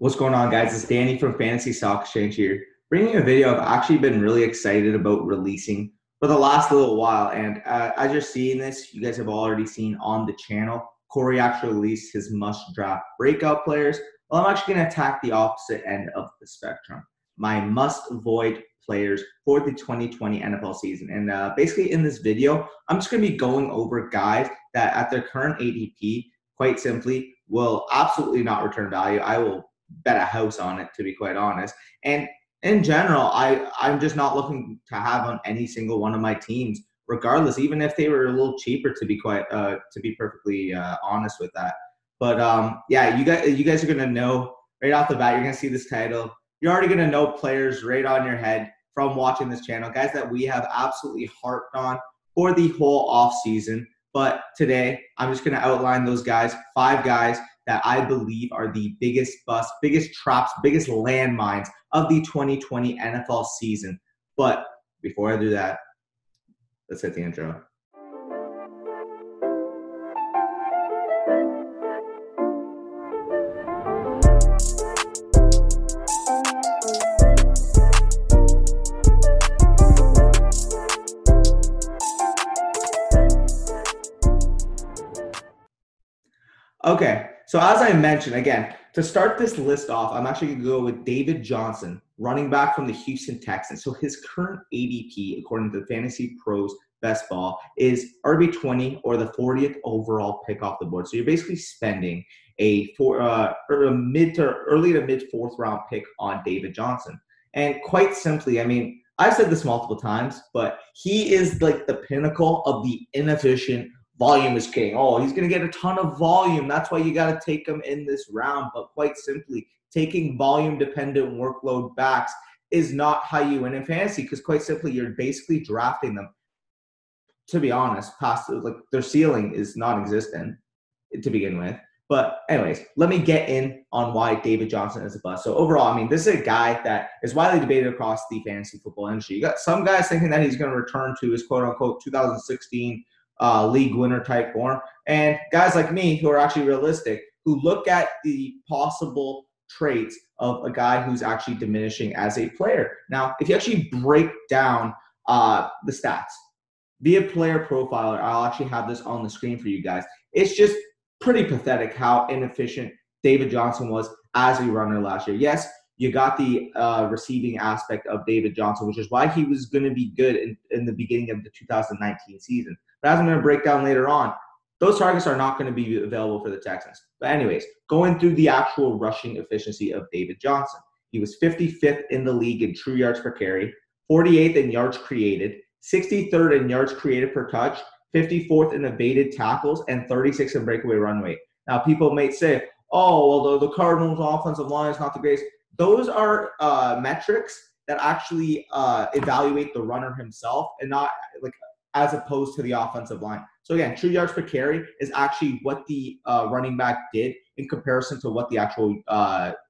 What's going on, guys? It's Danny from Fantasy Stock Exchange here, bringing you a video I've actually been really excited about releasing for the last little while. And as you're seeing this, you guys have already seen on the channel, Corey actually released his must-draft breakout players. Well, I'm actually going to attack the opposite end of the spectrum, my must-avoid players for the 2020 NFL season. And basically in this video, I'm just going to be going over guys that at their current ADP, quite simply, will absolutely not return value. I will bet a house on it, to be quite honest. And in general, I'm just not looking to have on any single one of my teams, regardless, even if they were a little cheaper, to be quite to be perfectly honest with that. But yeah, you guys are gonna know right off the bat. You're gonna see this title. You're already gonna know players right on your head from watching this channel, guys that we have absolutely harped on for the whole off season. But today, I'm just gonna outline those guys, five guys that I believe are the biggest busts, biggest traps, biggest landmines of the 2020 NFL season. But before I do that, let's hit the intro. Okay. So as I mentioned, again, to start this list off, I'm actually going to go with David Johnson, running back from the Houston Texans. So his current ADP, according to the Fantasy Pros Best Ball, is RB20 or the 40th overall pick off the board. So you're basically spending a early to mid fourth round pick on David Johnson. And quite simply, I mean, I've said this multiple times, but he is like the pinnacle of the inefficient. Volume is king. Oh, he's going to get a ton of volume. That's why you got to take him in this round. But quite simply, taking volume-dependent workload backs is not how you win in fantasy because quite simply, you're basically drafting them. To be honest, past like their ceiling is non-existent to begin with. But anyways, let me get in on why David Johnson is a bust. So overall, I mean, this is a guy that is widely debated across the fantasy football industry. You got some guys thinking that he's going to return to his quote-unquote 2016 league winner type form, and guys like me who are actually realistic, who look at the possible traits of a guy who's actually diminishing as a player. Now, if you actually break down the stats via Player Profiler, I'll actually have this on the screen for you guys. It's just pretty pathetic how inefficient David Johnson was as a runner last year. Yes, you got the receiving aspect of David Johnson, which is why he was going to be good in the beginning of the 2019 season. But as I'm going to break down later on, those targets are not going to be available for the Texans. But anyways, going through the actual rushing efficiency of David Johnson. He was 55th in the league in true yards per carry, 48th in yards created, 63rd in yards created per touch, 54th in evaded tackles, and 36th in breakaway run rate. Now, people may say, oh, well, the Cardinals' offensive line is not the greatest. Those are metrics that actually evaluate the runner himself and not like as opposed to the offensive line. So again, true yards per carry is actually what the running back did in comparison to what the actual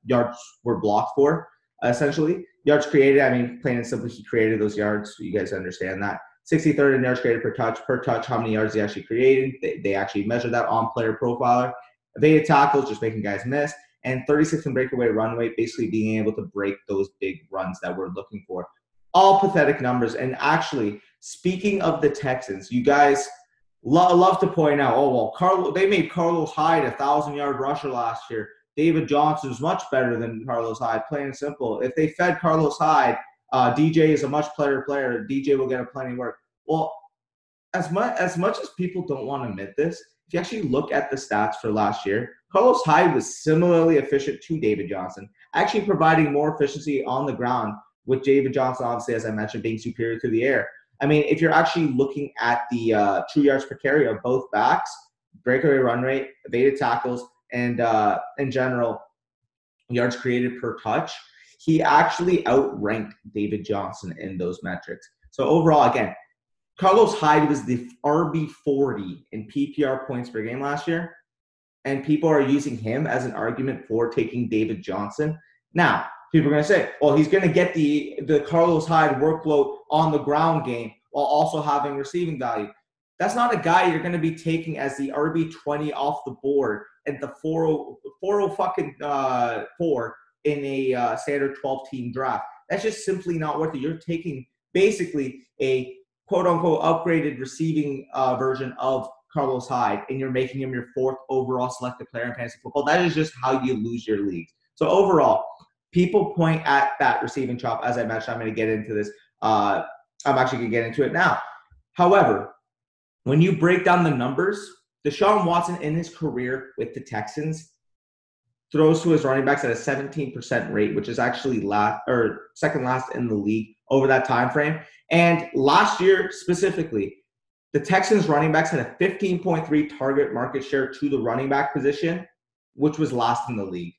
yards were blocked for, essentially. Yards created, I mean, plain and simple, he created those yards. So you guys understand that. 63rd in yards created per touch, how many yards he actually created. They actually measure that on Player Profiler. Evaded tackles, just making guys miss. And 36th in breakaway run rate, basically being able to break those big runs that we're looking for. All pathetic numbers. And actually, speaking of the Texans, you guys love to point out, oh, well, they made Carlos Hyde a 1,000-yard rusher last year. David Johnson is much better than Carlos Hyde, plain and simple. If they fed Carlos Hyde, DJ is a much better player. DJ will get a plenty of work. Well, as much as people don't want to admit this, if you actually look at the stats for last year, Carlos Hyde was similarly efficient to David Johnson, actually providing more efficiency on the ground with David Johnson, obviously, as I mentioned, being superior to the air. I mean, if you're actually looking at the true yards per carry of both backs, breakaway run rate, evaded tackles, and in general, yards created per touch, he actually outranked David Johnson in those metrics. So overall, again, Carlos Hyde was the RB40 in PPR points per game last year, and people are using him as an argument for taking David Johnson. Now, people are going to say, well, he's going to get the Carlos Hyde workload on the ground game while also having receiving value. That's not a guy you're going to be taking as the RB20 off the board at the 404 in a standard 12-team draft. That's just simply not worth it. You're taking basically a quote-unquote upgraded receiving version of Carlos Hyde, and you're making him your 4th overall selected player in fantasy football. That is just how you lose your leagues. So overall, people point at that receiving chop. As I mentioned, I'm going to get into this. I'm actually going to get into it now. However, when you break down the numbers, Deshaun Watson in his career with the Texans throws to his running backs at a 17% rate, which is actually second last in the league over that time frame. And last year specifically, the Texans running backs had a 15.3 target market share to the running back position, which was last in the league.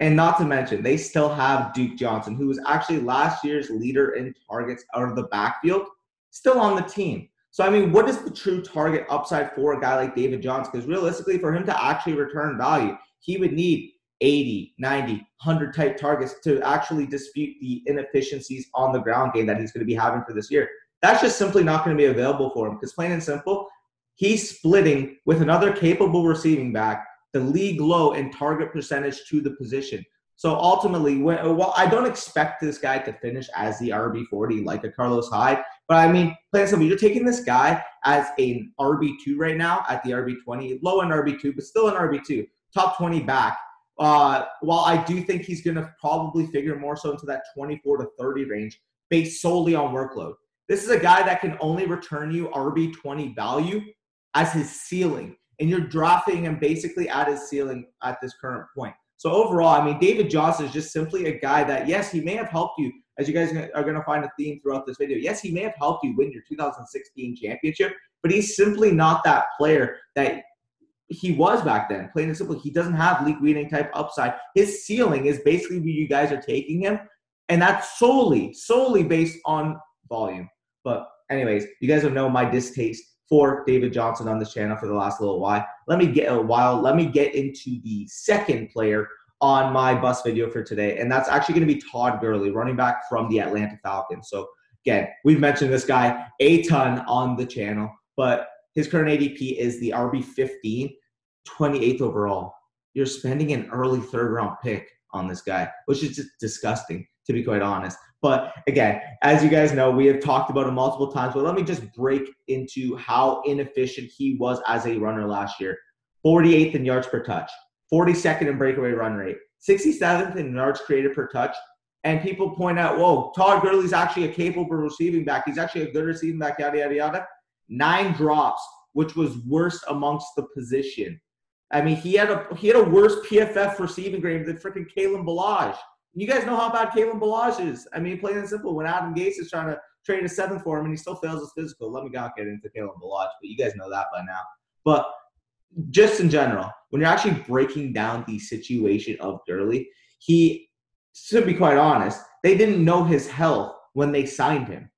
And not to mention, they still have Duke Johnson, who was actually last year's leader in targets out of the backfield, still on the team. So, I mean, what is the true target upside for a guy like David Johnson? Because realistically, for him to actually return value, he would need 80, 90, 100 type targets to actually dispute the inefficiencies on the ground game that he's going to be having for this year. That's just simply not going to be available for him because, plain and simple, he's splitting with another capable receiving back the league low in target percentage to the position. So ultimately, well, I don't expect this guy to finish as the RB40 like a Carlos Hyde, but I mean, plain and simple, you're taking this guy as an RB2 right now at the RB20, low in RB2, but still an RB2, top 20 back. While I do think he's going to probably figure more so into that 24 to 30 range based solely on workload. This is a guy that can only return you RB20 value as his ceiling, and you're drafting him basically at his ceiling at this current point. So overall, I mean, David Johnson is just simply a guy that, yes, he may have helped you, as you guys are going to find a theme throughout this video. Yes, he may have helped you win your 2016 championship, but he's simply not that player that he was back then. Plain and simple, he doesn't have league-winning type upside. His ceiling is basically where you guys are taking him, and that's solely based on volume. But anyways, you guys have known my distaste for David Johnson on this channel for the last little while. Let me get into the second player on my bust video for today, and that's actually going to be Todd Gurley, running back from the Atlanta Falcons. So again, we've mentioned this guy a ton on the channel, but his current ADP is the RB15, 28th overall. You're spending an early third-round pick on this guy, which is just disgusting, to be quite honest. But again, as you guys know, we have talked about him multiple times, but let me just break into how inefficient he was as a runner last year. 48th in yards per touch, 42nd in breakaway run rate, 67th in yards created per touch. And people point out, whoa, Todd Gurley's actually a capable receiving back. He's actually a good receiving back, yada, yada, yada. 9 drops, which was worst amongst the position. I mean, he had a worse PFF receiving grade than freaking Kalen Ballage. You guys know how bad Kalen Ballage is. I mean, plain and simple, when Adam Gase is trying to trade a 7th for him and he still fails his physical, let me not get into Kalen Ballage, but you guys know that by now. But just in general, when you're actually breaking down the situation of Gurley, he, to be quite honest, they didn't know his health when they signed him.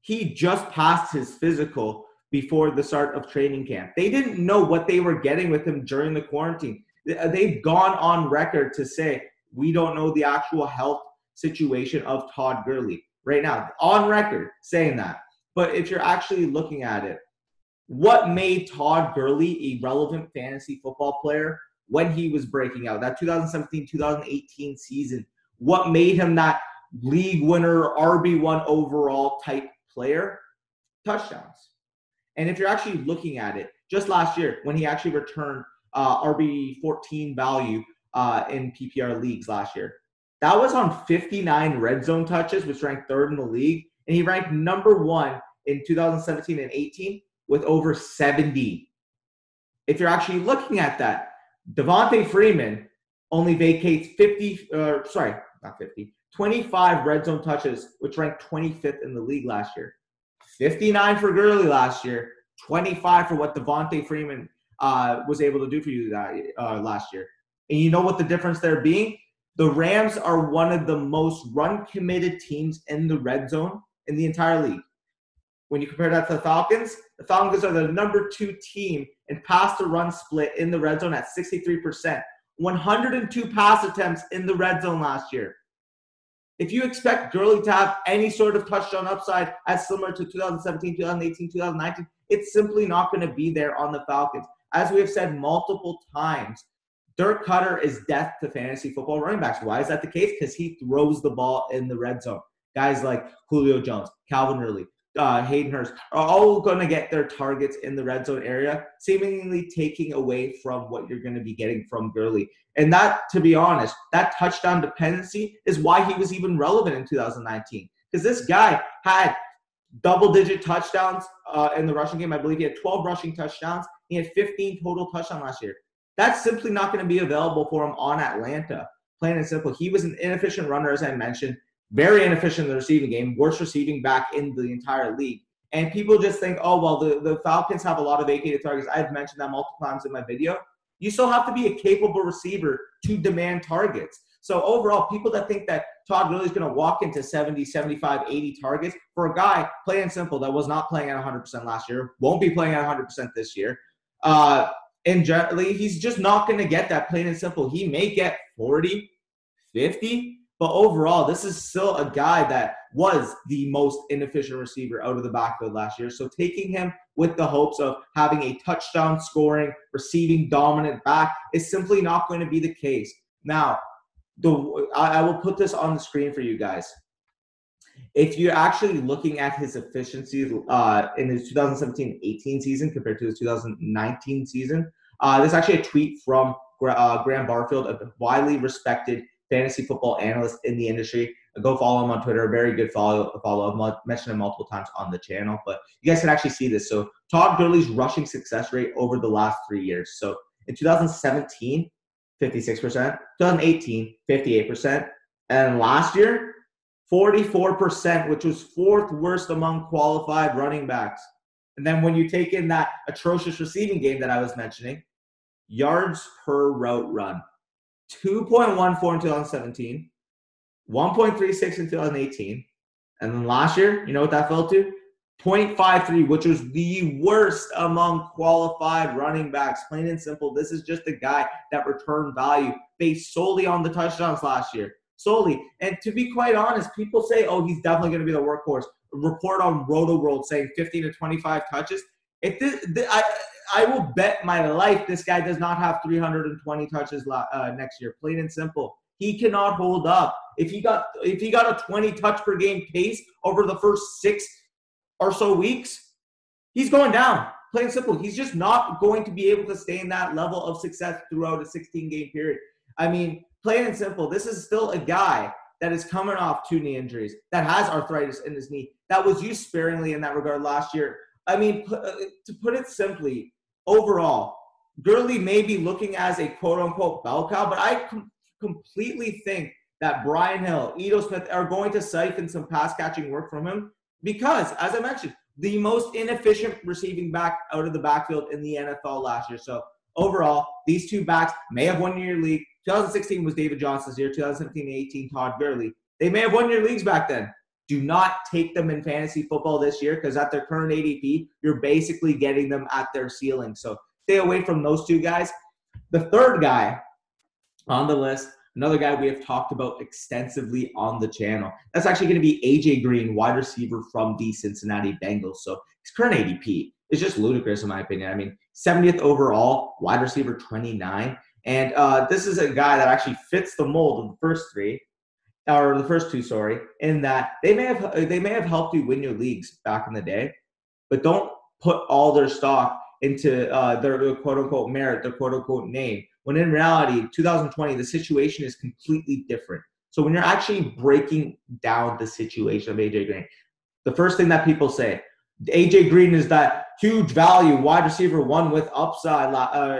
He just passed his physical before the start of training camp. They didn't know what they were getting with him during the quarantine. They've gone on record to say, we don't know the actual health situation of Todd Gurley right now, on record saying that. But if you're actually looking at it, what made Todd Gurley a relevant fantasy football player when he was breaking out? That 2017-2018 season, what made him that league winner, RB1 overall type player? Touchdowns. And if you're actually looking at it, just last year when he actually returned RB14 value, in PPR leagues last year. That was on 59 red zone touches, which ranked 3rd in the league, and he ranked #1 in 2017 and 18 with over 70. If you're actually looking at that, Devontae Freeman only vacates 25 red zone touches, which ranked 25th in the league last year. 59 for Gurley last year, 25 for what Devontae Freeman was able to do for you that last year. And you know what the difference there being? The Rams are one of the most run-committed teams in the red zone in the entire league. When you compare that to the Falcons are the number 2 team in pass-to-run split in the red zone at 63%. 102 pass attempts in the red zone last year. If you expect Gurley to have any sort of touchdown upside as similar to 2017, 2018, 2019, it's simply not going to be there on the Falcons. As we have said multiple times, Dirk Cutter is death to fantasy football running backs. Why is that the case? Because he throws the ball in the red zone. Guys like Julio Jones, Calvin Ridley, Hayden Hurst are all going to get their targets in the red zone area, seemingly taking away from what you're going to be getting from Gurley. And that, to be honest, that touchdown dependency is why he was even relevant in 2019. Because this guy had double-digit touchdowns in the rushing game. I believe he had 12 rushing touchdowns. He had 15 total touchdowns last year. That's simply not going to be available for him on Atlanta, plain and simple. He was an inefficient runner, as I mentioned. Very inefficient in the receiving game, worst receiving back in the entire league. And people just think, oh, well, the Falcons have a lot of vacated targets. I've mentioned that multiple times in my video. You still have to be a capable receiver to demand targets. So overall, people that think that Todd Gurley is going to walk into 70, 75, 80 targets for a guy, plain and simple, that was not playing at 100% last year, won't be playing at 100% this year. And generally, he's just not going to get that, plain and simple. He may get 40, 50. But overall, this is still a guy that was the most inefficient receiver out of the backfield last year. So taking him with the hopes of having a touchdown scoring, receiving dominant back is simply not going to be the case. Now, I will put this on the screen for you guys. If you're actually looking at his efficiency in his 2017-18 season compared to his 2019 season, there's actually a tweet from Graham Barfield, a widely respected fantasy football analyst in the industry. Go follow him on Twitter. Very good follow. I've mentioned him multiple times on the channel, but you guys can actually see this. So Todd Gurley's rushing success rate over the last 3 years. So in 2017, 56%, 2018, 58%, and last year, 44%, which was fourth worst among qualified running backs. And then when you take in that atrocious receiving game that I was mentioning, yards per route run. 2.14 in 2017, 1.36 in 2018, and then last year, you know what that fell to? 0.53, which was the worst among qualified running backs. Plain and simple, this is just a guy that returned value based solely on the touchdowns last year. Solely. And to be quite honest, people say, oh, he's definitely going to be the workhorse. A report on Roto-World saying 15 to 25 touches. If I will bet my life this guy does not have 320 touches next year. Plain and simple, he cannot hold up. If he got a 20 touch per game pace over the first 6 or so weeks, he's going down. Plain and simple, he's just not going to be able to stay in that level of success throughout a 16-game period. I mean, plain and simple, this is still a guy that is coming off 2 knee injuries, that has arthritis in his knee, that was used sparingly in that regard last year. I mean, to put it simply, overall, Gurley may be looking as a quote-unquote bell cow, but I completely think that Brian Hill, Edo Smith are going to siphon some pass-catching work from him because, as I mentioned, the most inefficient receiving back out of the backfield in the NFL last year. So overall, these two backs may have won your league. 2016 was David Johnson's year, 2017-18 Todd Gurley. They may have won your leagues back then. Do not take them in fantasy football this year because at their current ADP, you're basically getting them at their ceiling. So stay away from those two guys. The third guy on the list, another guy we have talked about extensively on the channel, that's actually going to be AJ Green, wide receiver from the Cincinnati Bengals. So his current ADP is just ludicrous in my opinion. I mean, 70th overall, wide receiver 29. And this is a guy that actually fits the mold of the first two, in that they may have helped you win your leagues back in the day, but don't put all their stock into their quote-unquote merit, their quote-unquote name, when in reality, 2020, the situation is completely different. So when you're actually breaking down the situation of AJ Green, the first thing that people say, AJ Green is that huge value wide receiver one with upside,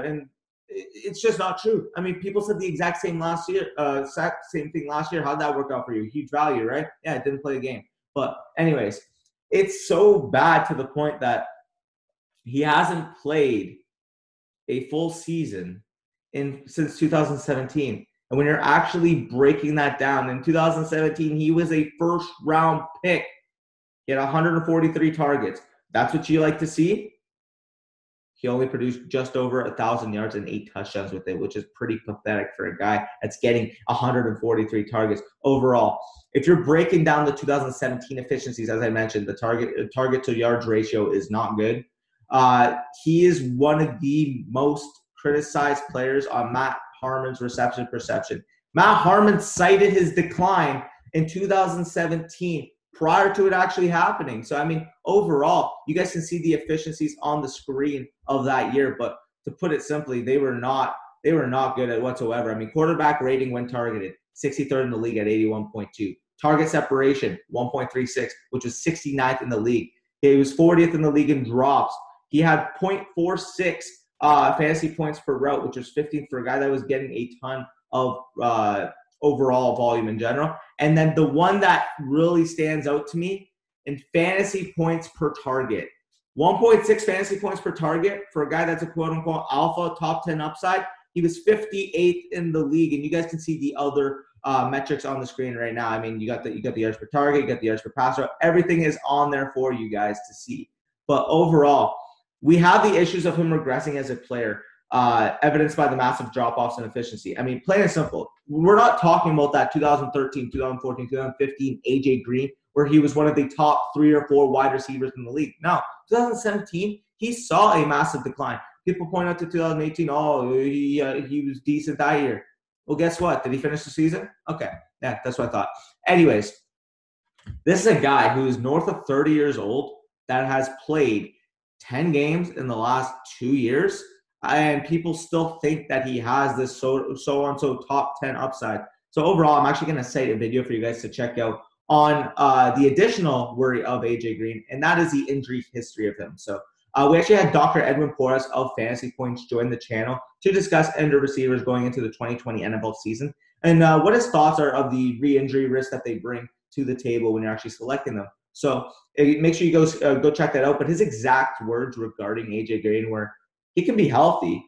and it's just not true. I mean, people said the exact same last year, same thing last year. How'd that work out for you? Huge value, right? Yeah, it didn't play a game. But anyways, it's so bad to the point that he hasn't played a full season since 2017. And when you're actually breaking that down, in 2017, he was a first-round pick. He had 143 targets. That's what you like to see? He only produced just over 1,000 yards and 8 touchdowns with it, which is pretty pathetic for a guy that's getting 143 targets overall. If you're breaking down the 2017 efficiencies, as I mentioned, the target to yards ratio is not good. He is one of the most criticized players on Matt Harmon's reception perception. Matt Harmon cited his decline in 2017 prior to it actually happening. So, I mean, overall, you guys can see the efficiencies on the screen of that year. But to put it simply, they were not good at whatsoever. I mean, quarterback rating when targeted, 63rd in the league at 81.2. Target separation, 1.36, which was 69th in the league. He was 40th in the league in drops. He had 0.46 fantasy points per route, which was 15th for a guy that was getting a ton of overall volume in general. And then the one that really stands out to me in fantasy points per target. 1.6 fantasy points per target for a guy that's a quote-unquote alpha, top 10 upside. He was 58th in the league, and you guys can see the other metrics on the screen right now. I mean, you got the yards per target, you got the yards per pass route. Everything is on there for you guys to see. But overall, we have the issues of him regressing as a player, evidenced by the massive drop-offs in efficiency. I mean, plain and simple, we're not talking about that 2013, 2014, 2015 AJ Green, where he was one of the top 3 or 4 wide receivers in the league. No, 2017, he saw a massive decline. People point out to 2018, oh, he was decent that year. Well, guess what? Did he finish the season? Okay. Yeah, that's what I thought. Anyways, this is a guy who is north of 30 years old that has played 10 games in the last 2 years, and people still think that he has this so-on-so top 10 upside. So overall, I'm actually going to cite a video for you guys to check out on the additional worry of AJ Green, and that is the injury history of him. So we actually had Dr. Edwin Porras of Fantasy Points join the channel to discuss injured receivers going into the 2020 NFL season, and what his thoughts are of the re-injury risk that they bring to the table when you're actually selecting them. So make sure you go check that out. But his exact words regarding AJ Green were, he can be healthy,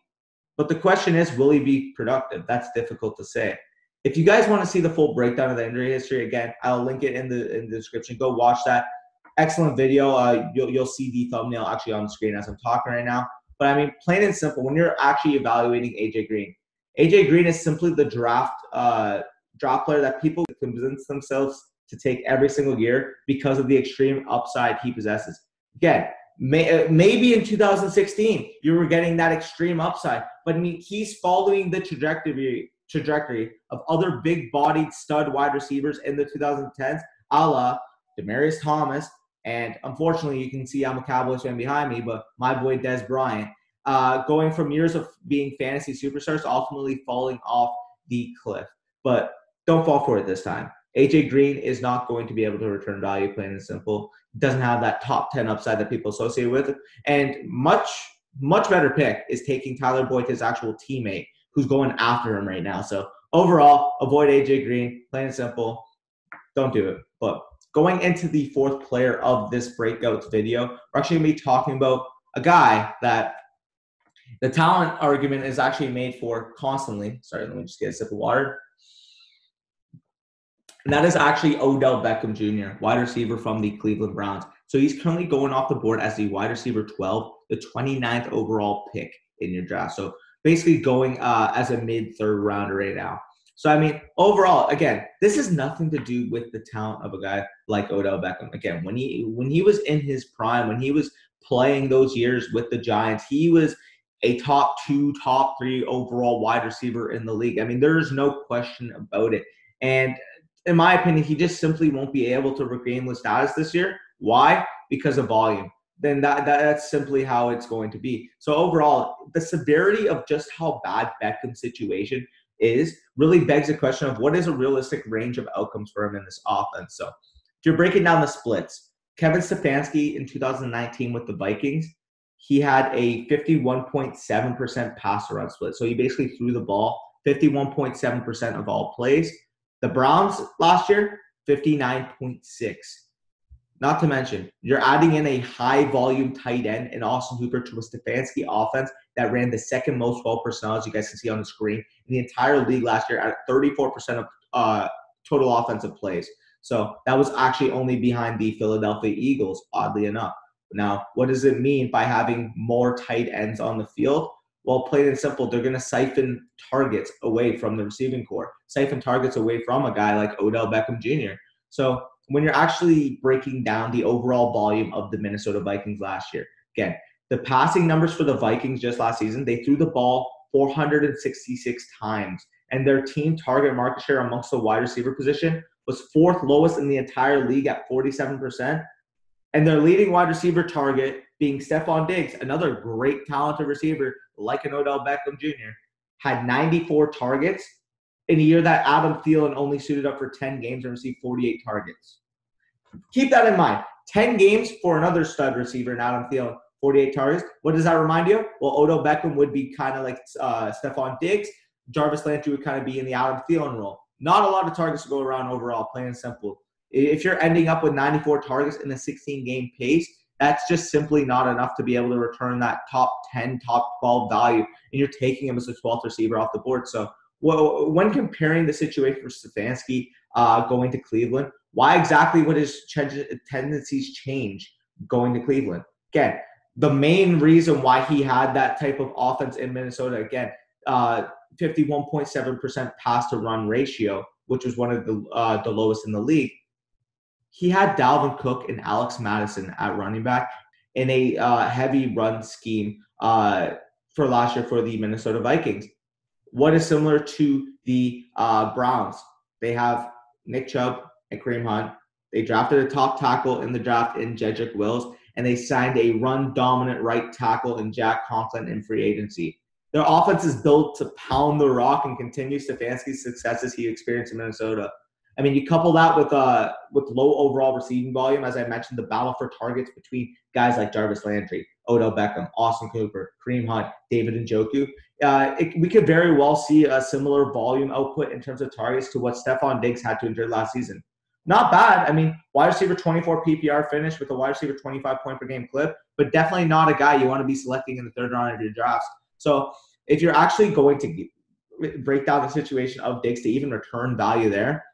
but the question is, will he be productive? That's difficult to say. If you guys want to see the full breakdown of the injury history, again, I'll link it in the description. Go watch that. Excellent video. You'll see the thumbnail actually on the screen as I'm talking right now. But I mean, plain and simple, when you're actually evaluating AJ Green is simply the draft player that people convince themselves to take every single year because of the extreme upside he possesses. Again, maybe in 2016 you were getting that extreme upside, but I mean, he's following the trajectory of other big-bodied stud wide receivers in the 2010s, a la Demaryius Thomas, and unfortunately, you can see I'm a Cowboys fan behind me, but my boy Dez Bryant, going from years of being fantasy superstars to ultimately falling off the cliff. But don't fall for it this time. AJ Green is not going to be able to return value, plain and simple. Doesn't have that top 10 upside that people associate with. And much better pick is taking Tyler Boyd, his actual teammate, who's going after him right now. So overall, avoid AJ Green, plain and simple. Don't do it. But going into the fourth player of this breakout video, we're actually going to be talking about a guy that the talent argument is actually made for constantly. Sorry, let me just get a sip of water. And that is actually Odell Beckham Jr., wide receiver from the Cleveland Browns. So he's currently going off the board as the wide receiver 12, the 29th overall pick in your draft. So basically going as a mid-third rounder right now. So, I mean, overall, again, this is nothing to do with the talent of a guy like Odell Beckham. Again, when he was in his prime, when he was playing those years with the Giants, he was a top 2, top 3 overall wide receiver in the league. I mean, there's no question about it. And in my opinion, he just simply won't be able to regain the status this year. Why? Because of volume. Then that's simply how it's going to be. So overall, the severity of just how bad Beckham's situation is really begs the question of what is a realistic range of outcomes for him in this offense. So if you're breaking down the splits, Kevin Stefanski in 2019 with the Vikings, he had a 51.7% pass-around split. So he basically threw the ball 51.7% of all plays. The Browns last year, 59.6%. Not to mention, you're adding in a high-volume tight end in Austin Hooper to a Stefanski offense that ran the second most ball personnel, as you guys can see on the screen, in the entire league last year at 34% of total offensive plays. So that was actually only behind the Philadelphia Eagles, oddly enough. Now, what does it mean by having more tight ends on the field? Well, plain and simple, they're going to siphon targets away from the receiving core, siphon targets away from a guy like Odell Beckham Jr. So when you're actually breaking down the overall volume of the Minnesota Vikings last year, again, The passing numbers for the Vikings just last season, they threw the ball 466 times, and their team target market share amongst the wide receiver position was fourth lowest in the entire league at 47%. And their leading wide receiver target being Stefon Diggs, another great talented receiver like an Odell Beckham Jr., had 94 targets in a year that Adam Thielen only suited up for 10 games and received 48 targets. Keep that in mind. 10 games for another stud receiver in Adam Thielen, 48 targets. What does that remind you? Well, Odell Beckham would be kind of like Stefon Diggs. Jarvis Landry would kind of be in the Adam Thielen role. Not a lot of targets to go around overall, plain and simple. If you're ending up with 94 targets in a 16-game pace, that's just simply not enough to be able to return that top 10, top 12 value, and you're taking him as a 12th receiver off the board. So when comparing the situation for Stefanski going to Cleveland, why exactly would his tendencies change going to Cleveland? Again, the main reason why he had that type of offense in Minnesota, again, 51.7% pass-to-run ratio, which was one of the lowest in the league. He had Dalvin Cook and Alex Madison at running back in a heavy run scheme for last year for the Minnesota Vikings. What is similar to the Browns? They have Nick Chubb and Kareem Hunt. They drafted a top tackle in the draft in Jedrick Wills, and they signed a run-dominant right tackle in Jack Conklin in free agency. Their offense is built to pound the rock and continue Stefanski's successes he experienced in Minnesota. I mean, you couple that with low overall receiving volume, as I mentioned, the battle for targets between guys like Jarvis Landry, Odell Beckham, Austin Hooper, Kareem Hunt, David Njoku. We could very well see a similar volume output in terms of targets to what Stefon Diggs had to endure last season. Not bad. I mean, wide receiver 24 PPR finish with a wide receiver 25 point per game clip, but definitely not a guy you want to be selecting in the third round of your drafts. So if you're actually going to break down the situation of Diggs to even return value there,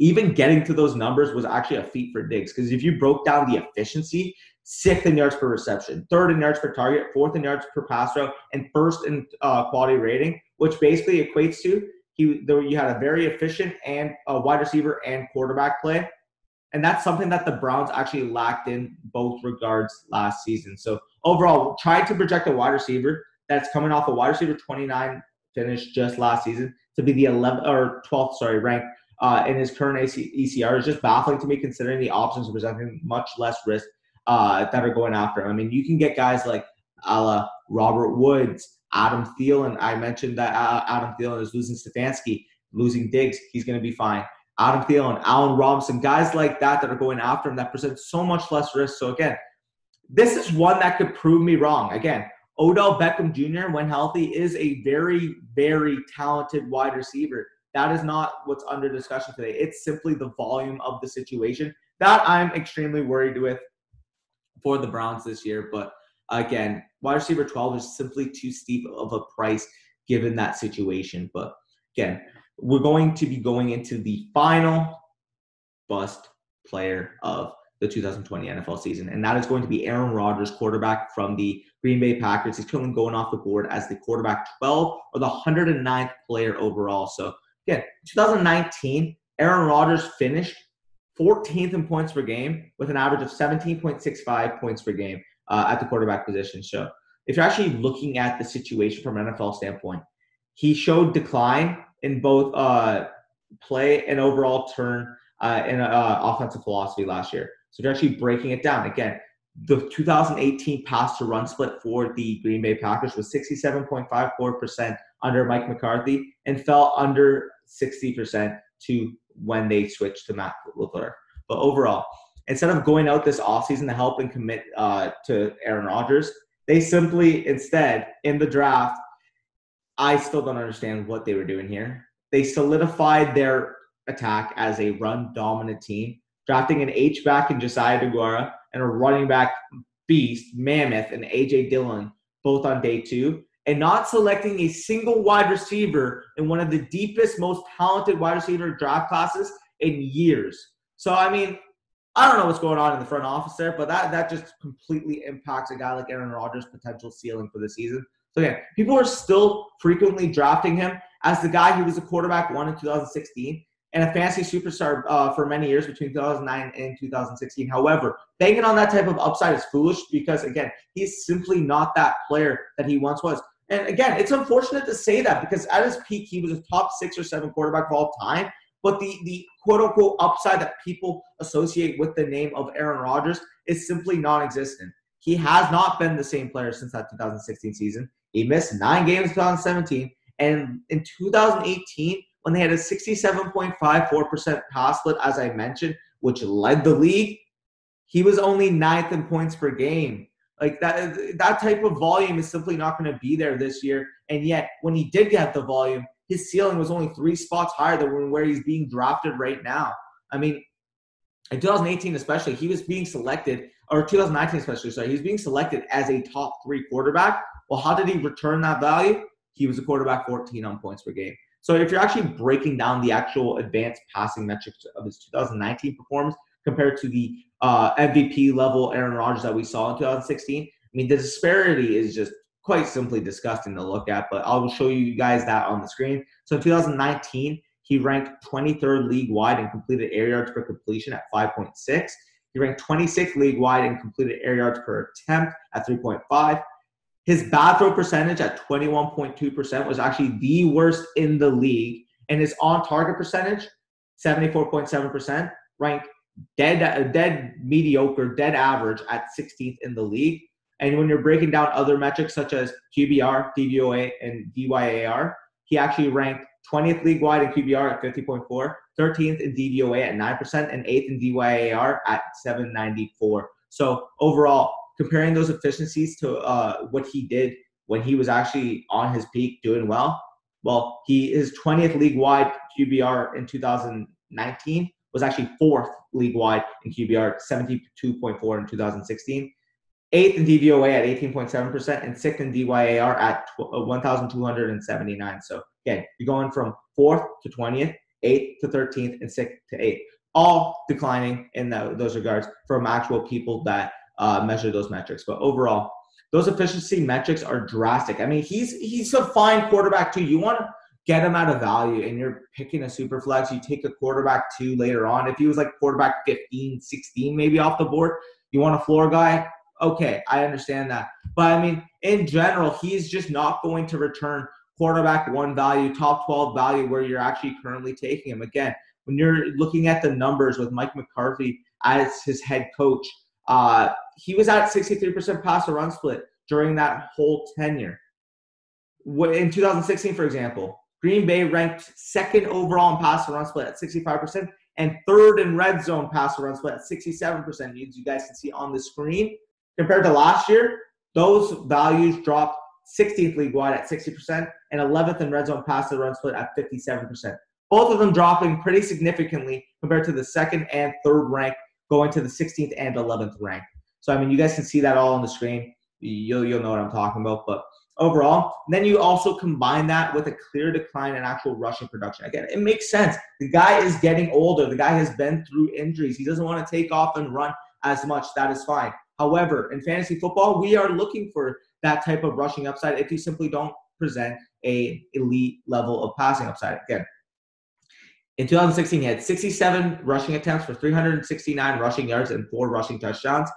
even getting to those numbers was actually a feat for Diggs, because if you broke down the efficiency, 6th in yards per reception, 3rd in yards per target, 4th in yards per pass route, and 1st in quality rating, which basically equates to you had a very efficient and wide receiver and quarterback play. And that's something that the Browns actually lacked in both regards last season. So overall, trying to project a wide receiver that's coming off a wide receiver 29 finish just last season to be the 12th ranked in his current ECR is just baffling to me, considering the options presenting much less risk that are going after him. I mean, you can get guys like a la Robert Woods, Adam Thielen. I mentioned that Adam Thielen is losing Stefanski, losing Diggs. He's going to be fine. Adam Thielen, Allen Robinson, guys like that are going after him that present so much less risk. So, again, this is one that could prove me wrong. Again, Odell Beckham Jr., when healthy, is a very, very talented wide receiver. That is not what's under discussion today. It's simply the volume of the situation that I'm extremely worried with for the Browns this year. But again, wide receiver 12 is simply too steep of a price given that situation. But again, we're going to be going into the final bust player of the 2020 NFL season, and that is going to be Aaron Rodgers, quarterback from the Green Bay Packers. He's currently going off the board as the quarterback 12 or the 109th player overall. So again, 2019, Aaron Rodgers finished 14th in points per game with an average of 17.65 points per game at the quarterback position. So if you're actually looking at the situation from an NFL standpoint, he showed decline in both play and overall turn in offensive philosophy last year. So they're actually breaking it down. Again, the 2018 pass-to-run split for the Green Bay Packers was 67.54% under Mike McCarthy and fell under 60% to when they switched to Matt LaFleur. But overall, instead of going out this offseason to help and commit to Aaron Rodgers, they simply instead, in the draft, I still don't understand what they were doing here. They solidified their attack as a run-dominant team, drafting an H-back in Josiah Deguara and a running back beast, Mammoth, and AJ Dillon, both on day two, and not selecting a single wide receiver in one of the deepest, most talented wide receiver draft classes in years. So, I mean, I don't know what's going on in the front office there, but that just completely impacts a guy like Aaron Rodgers' potential ceiling for the season. So, again, people are still frequently drafting him as the guy who was a quarterback 1 in 2016, and a fantasy superstar for many years between 2009 and 2016. However, banging on that type of upside is foolish because, again, he's simply not that player that he once was. And, again, it's unfortunate to say that because at his peak, he was a top 6 or 7 quarterback of all time. But the quote-unquote upside that people associate with the name of Aaron Rodgers is simply non-existent. He has not been the same player since that 2016 season. He missed 9 games in 2017. And in 2018, when they had a 67.54% pass split, as I mentioned, which led the league, he was only 9th in points per game. Like that type of volume is simply not going to be there this year. And yet, when he did get the volume, his ceiling was only 3 spots higher than where he's being drafted right now. I mean, in 2018 especially, he was being selected, or 2019 especially, sorry, he was being selected as a top 3 quarterback. Well, how did he return that value? He was a quarterback 14 on points per game. So if you're actually breaking down the actual advanced passing metrics of his 2019 performance compared to the MVP level Aaron Rodgers that we saw in 2016, I mean, the disparity is just quite simply disgusting to look at, but I will show you guys that on the screen. So in 2019, he ranked 23rd league-wide in completed air yards per completion at 5.6. He ranked 26th league-wide in completed air yards per attempt at 3.5. His bad throw percentage at 21.2% was actually the worst in the league, and his on-target percentage, 74.7%, ranked dead mediocre, dead average at 16th in the league. And when you're breaking down other metrics such as QBR, DVOA, and DYAR, he actually ranked 20th league-wide in QBR at 50.4, 13th in DVOA at 9%, and 8th in DYAR at 794. So overall, comparing those efficiencies to what he did when he was actually on his peak doing well, his 20th league-wide QBR in 2019 was actually 4th league-wide in QBR, 72.4 in 2016. 8th in DVOA at 18.7%, and 6th in DYAR at 1,279. So, again, you're going from 4th to 20th, 8th to 13th, and 6th to 8th, all declining in those regards from actual people that measure those metrics. But overall, those efficiency metrics are drastic. I mean, he's a fine quarterback, too. You want to get him out of value, and you're picking a super flex. You take a quarterback, too, later on. If he was, like, quarterback 15, 16 maybe off the board, you want a floor guy. Okay, I understand that. But, I mean, in general, he's just not going to return quarterback 1 value, top 12 value where you're actually currently taking him. Again, when you're looking at the numbers with Mike McCarthy as his head coach, he was at 63% pass-to-run split during that whole tenure. In 2016, for example, Green Bay ranked 2nd overall in pass-to-run split at 65% and 3rd in red zone pass-to-run split at 67%, as you guys can see on the screen. Compared to last year, those values dropped 16th league-wide at 60% and 11th in red zone pass-to-run split at 57%. Both of them dropping pretty significantly compared to the 2nd and 3rd rank, going to the 16th and 11th rank. So, I mean, you guys can see that all on the screen. You'll know what I'm talking about. But overall, then you also combine that with a clear decline in actual rushing production. Again, it makes sense. The guy is getting older. The guy has been through injuries. He doesn't want to take off and run as much. That is fine. However, in fantasy football, we are looking for that type of rushing upside if you simply don't present an elite level of passing upside. Again, in 2016, he had 67 rushing attempts for 369 rushing yards and 4 rushing touchdowns.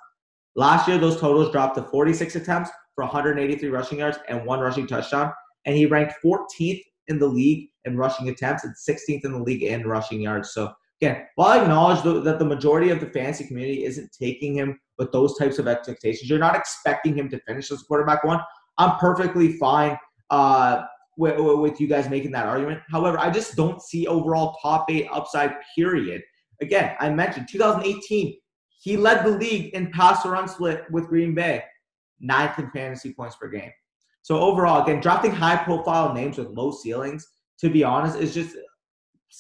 Last year, those totals dropped to 46 attempts for 183 rushing yards and 1 rushing touchdown, and he ranked 14th in the league in rushing attempts and 16th in the league in rushing yards. So, again, while I acknowledge that the majority of the fantasy community isn't taking him with those types of expectations, you're not expecting him to finish as quarterback 1, I'm perfectly fine with you guys making that argument. However, I just don't see overall top 8 upside, period. Again, I mentioned 2018, he led the league in pass-to-run split with Green Bay, 9th in fantasy points per game. So overall, again, drafting high-profile names with low ceilings, to be honest, is just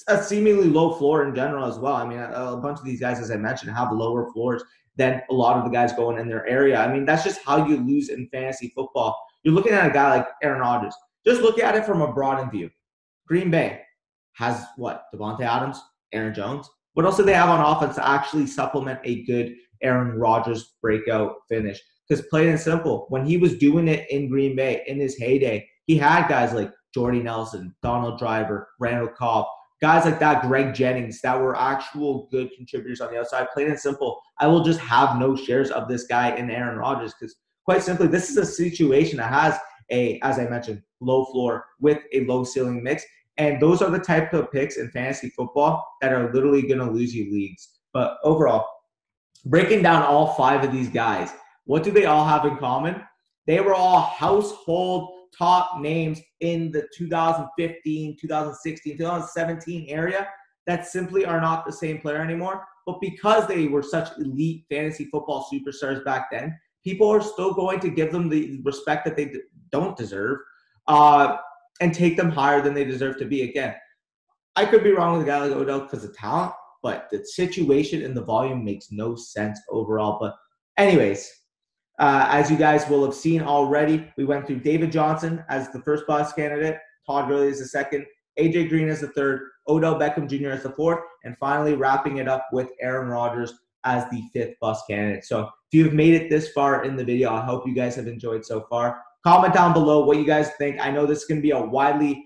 a seemingly low floor in general as well. I mean, a bunch of these guys, as I mentioned, have lower floors than a lot of the guys going in their area. I mean, that's just how you lose in fantasy football. You're looking at a guy like Aaron Rodgers. Just look at it from a broadened view. Green Bay has, what, Devontae Adams, Aaron Jones? What else do they have on offense to actually supplement a good Aaron Rodgers breakout finish? Because plain and simple, when he was doing it in Green Bay in his heyday, he had guys like Jordy Nelson, Donald Driver, Randall Cobb, guys like that, Greg Jennings, that were actual good contributors on the outside. Plain and simple, I will just have no shares of this guy in Aaron Rodgers because, quite simply, this is a situation that has a, as I mentioned, low floor with a low ceiling mix. And those are the type of picks in fantasy football that are literally going to lose you leagues. But overall, breaking down all five of these guys, what do they all have in common? They were all household top names in the 2015, 2016, 2017 area that simply are not the same player anymore. But because they were such elite fantasy football superstars back then, people are still going to give them the respect that they don't deserve and take them higher than they deserve to be. Again, I could be wrong with a guy like Odell because of talent, but the situation and the volume makes no sense overall. But anyways, as you guys will have seen already, we went through David Johnson as the first bust candidate, Todd Gurley as the second, AJ Green as the third, Odell Beckham Jr. as the fourth, and finally wrapping it up with Aaron Rodgers as the fifth bust candidate. So if you've made it this far in the video, I hope you guys have enjoyed so far. Comment down below what you guys think. I know this is going to be a widely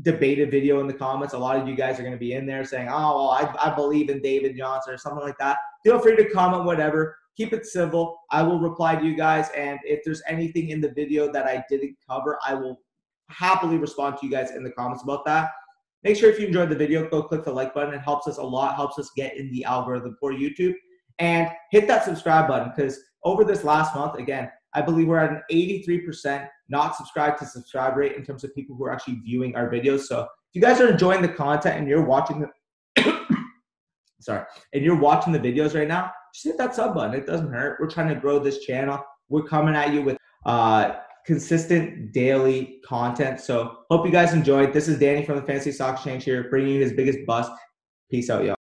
debated video in the comments. A lot of you guys are going to be in there saying, oh, well, I believe in David Johnson or something like that. Feel free to comment whatever. Keep it civil. I will reply to you guys. And if there's anything in the video that I didn't cover, I will happily respond to you guys in the comments about that. Make sure if you enjoyed the video, go click the like button. It helps us a lot, helps us get in the algorithm for YouTube. And hit that subscribe button because over this last month, again, I believe we're at an 83% not subscribed to subscribe rate in terms of people who are actually viewing our videos. So if you guys are enjoying the content and you're watching the videos right now, just hit that sub button. It doesn't hurt. We're trying to grow this channel. We're coming at you with consistent daily content. So hope you guys enjoyed. This is Danny from the Fantasy Stock Exchange here, bringing you his biggest bust. Peace out, y'all.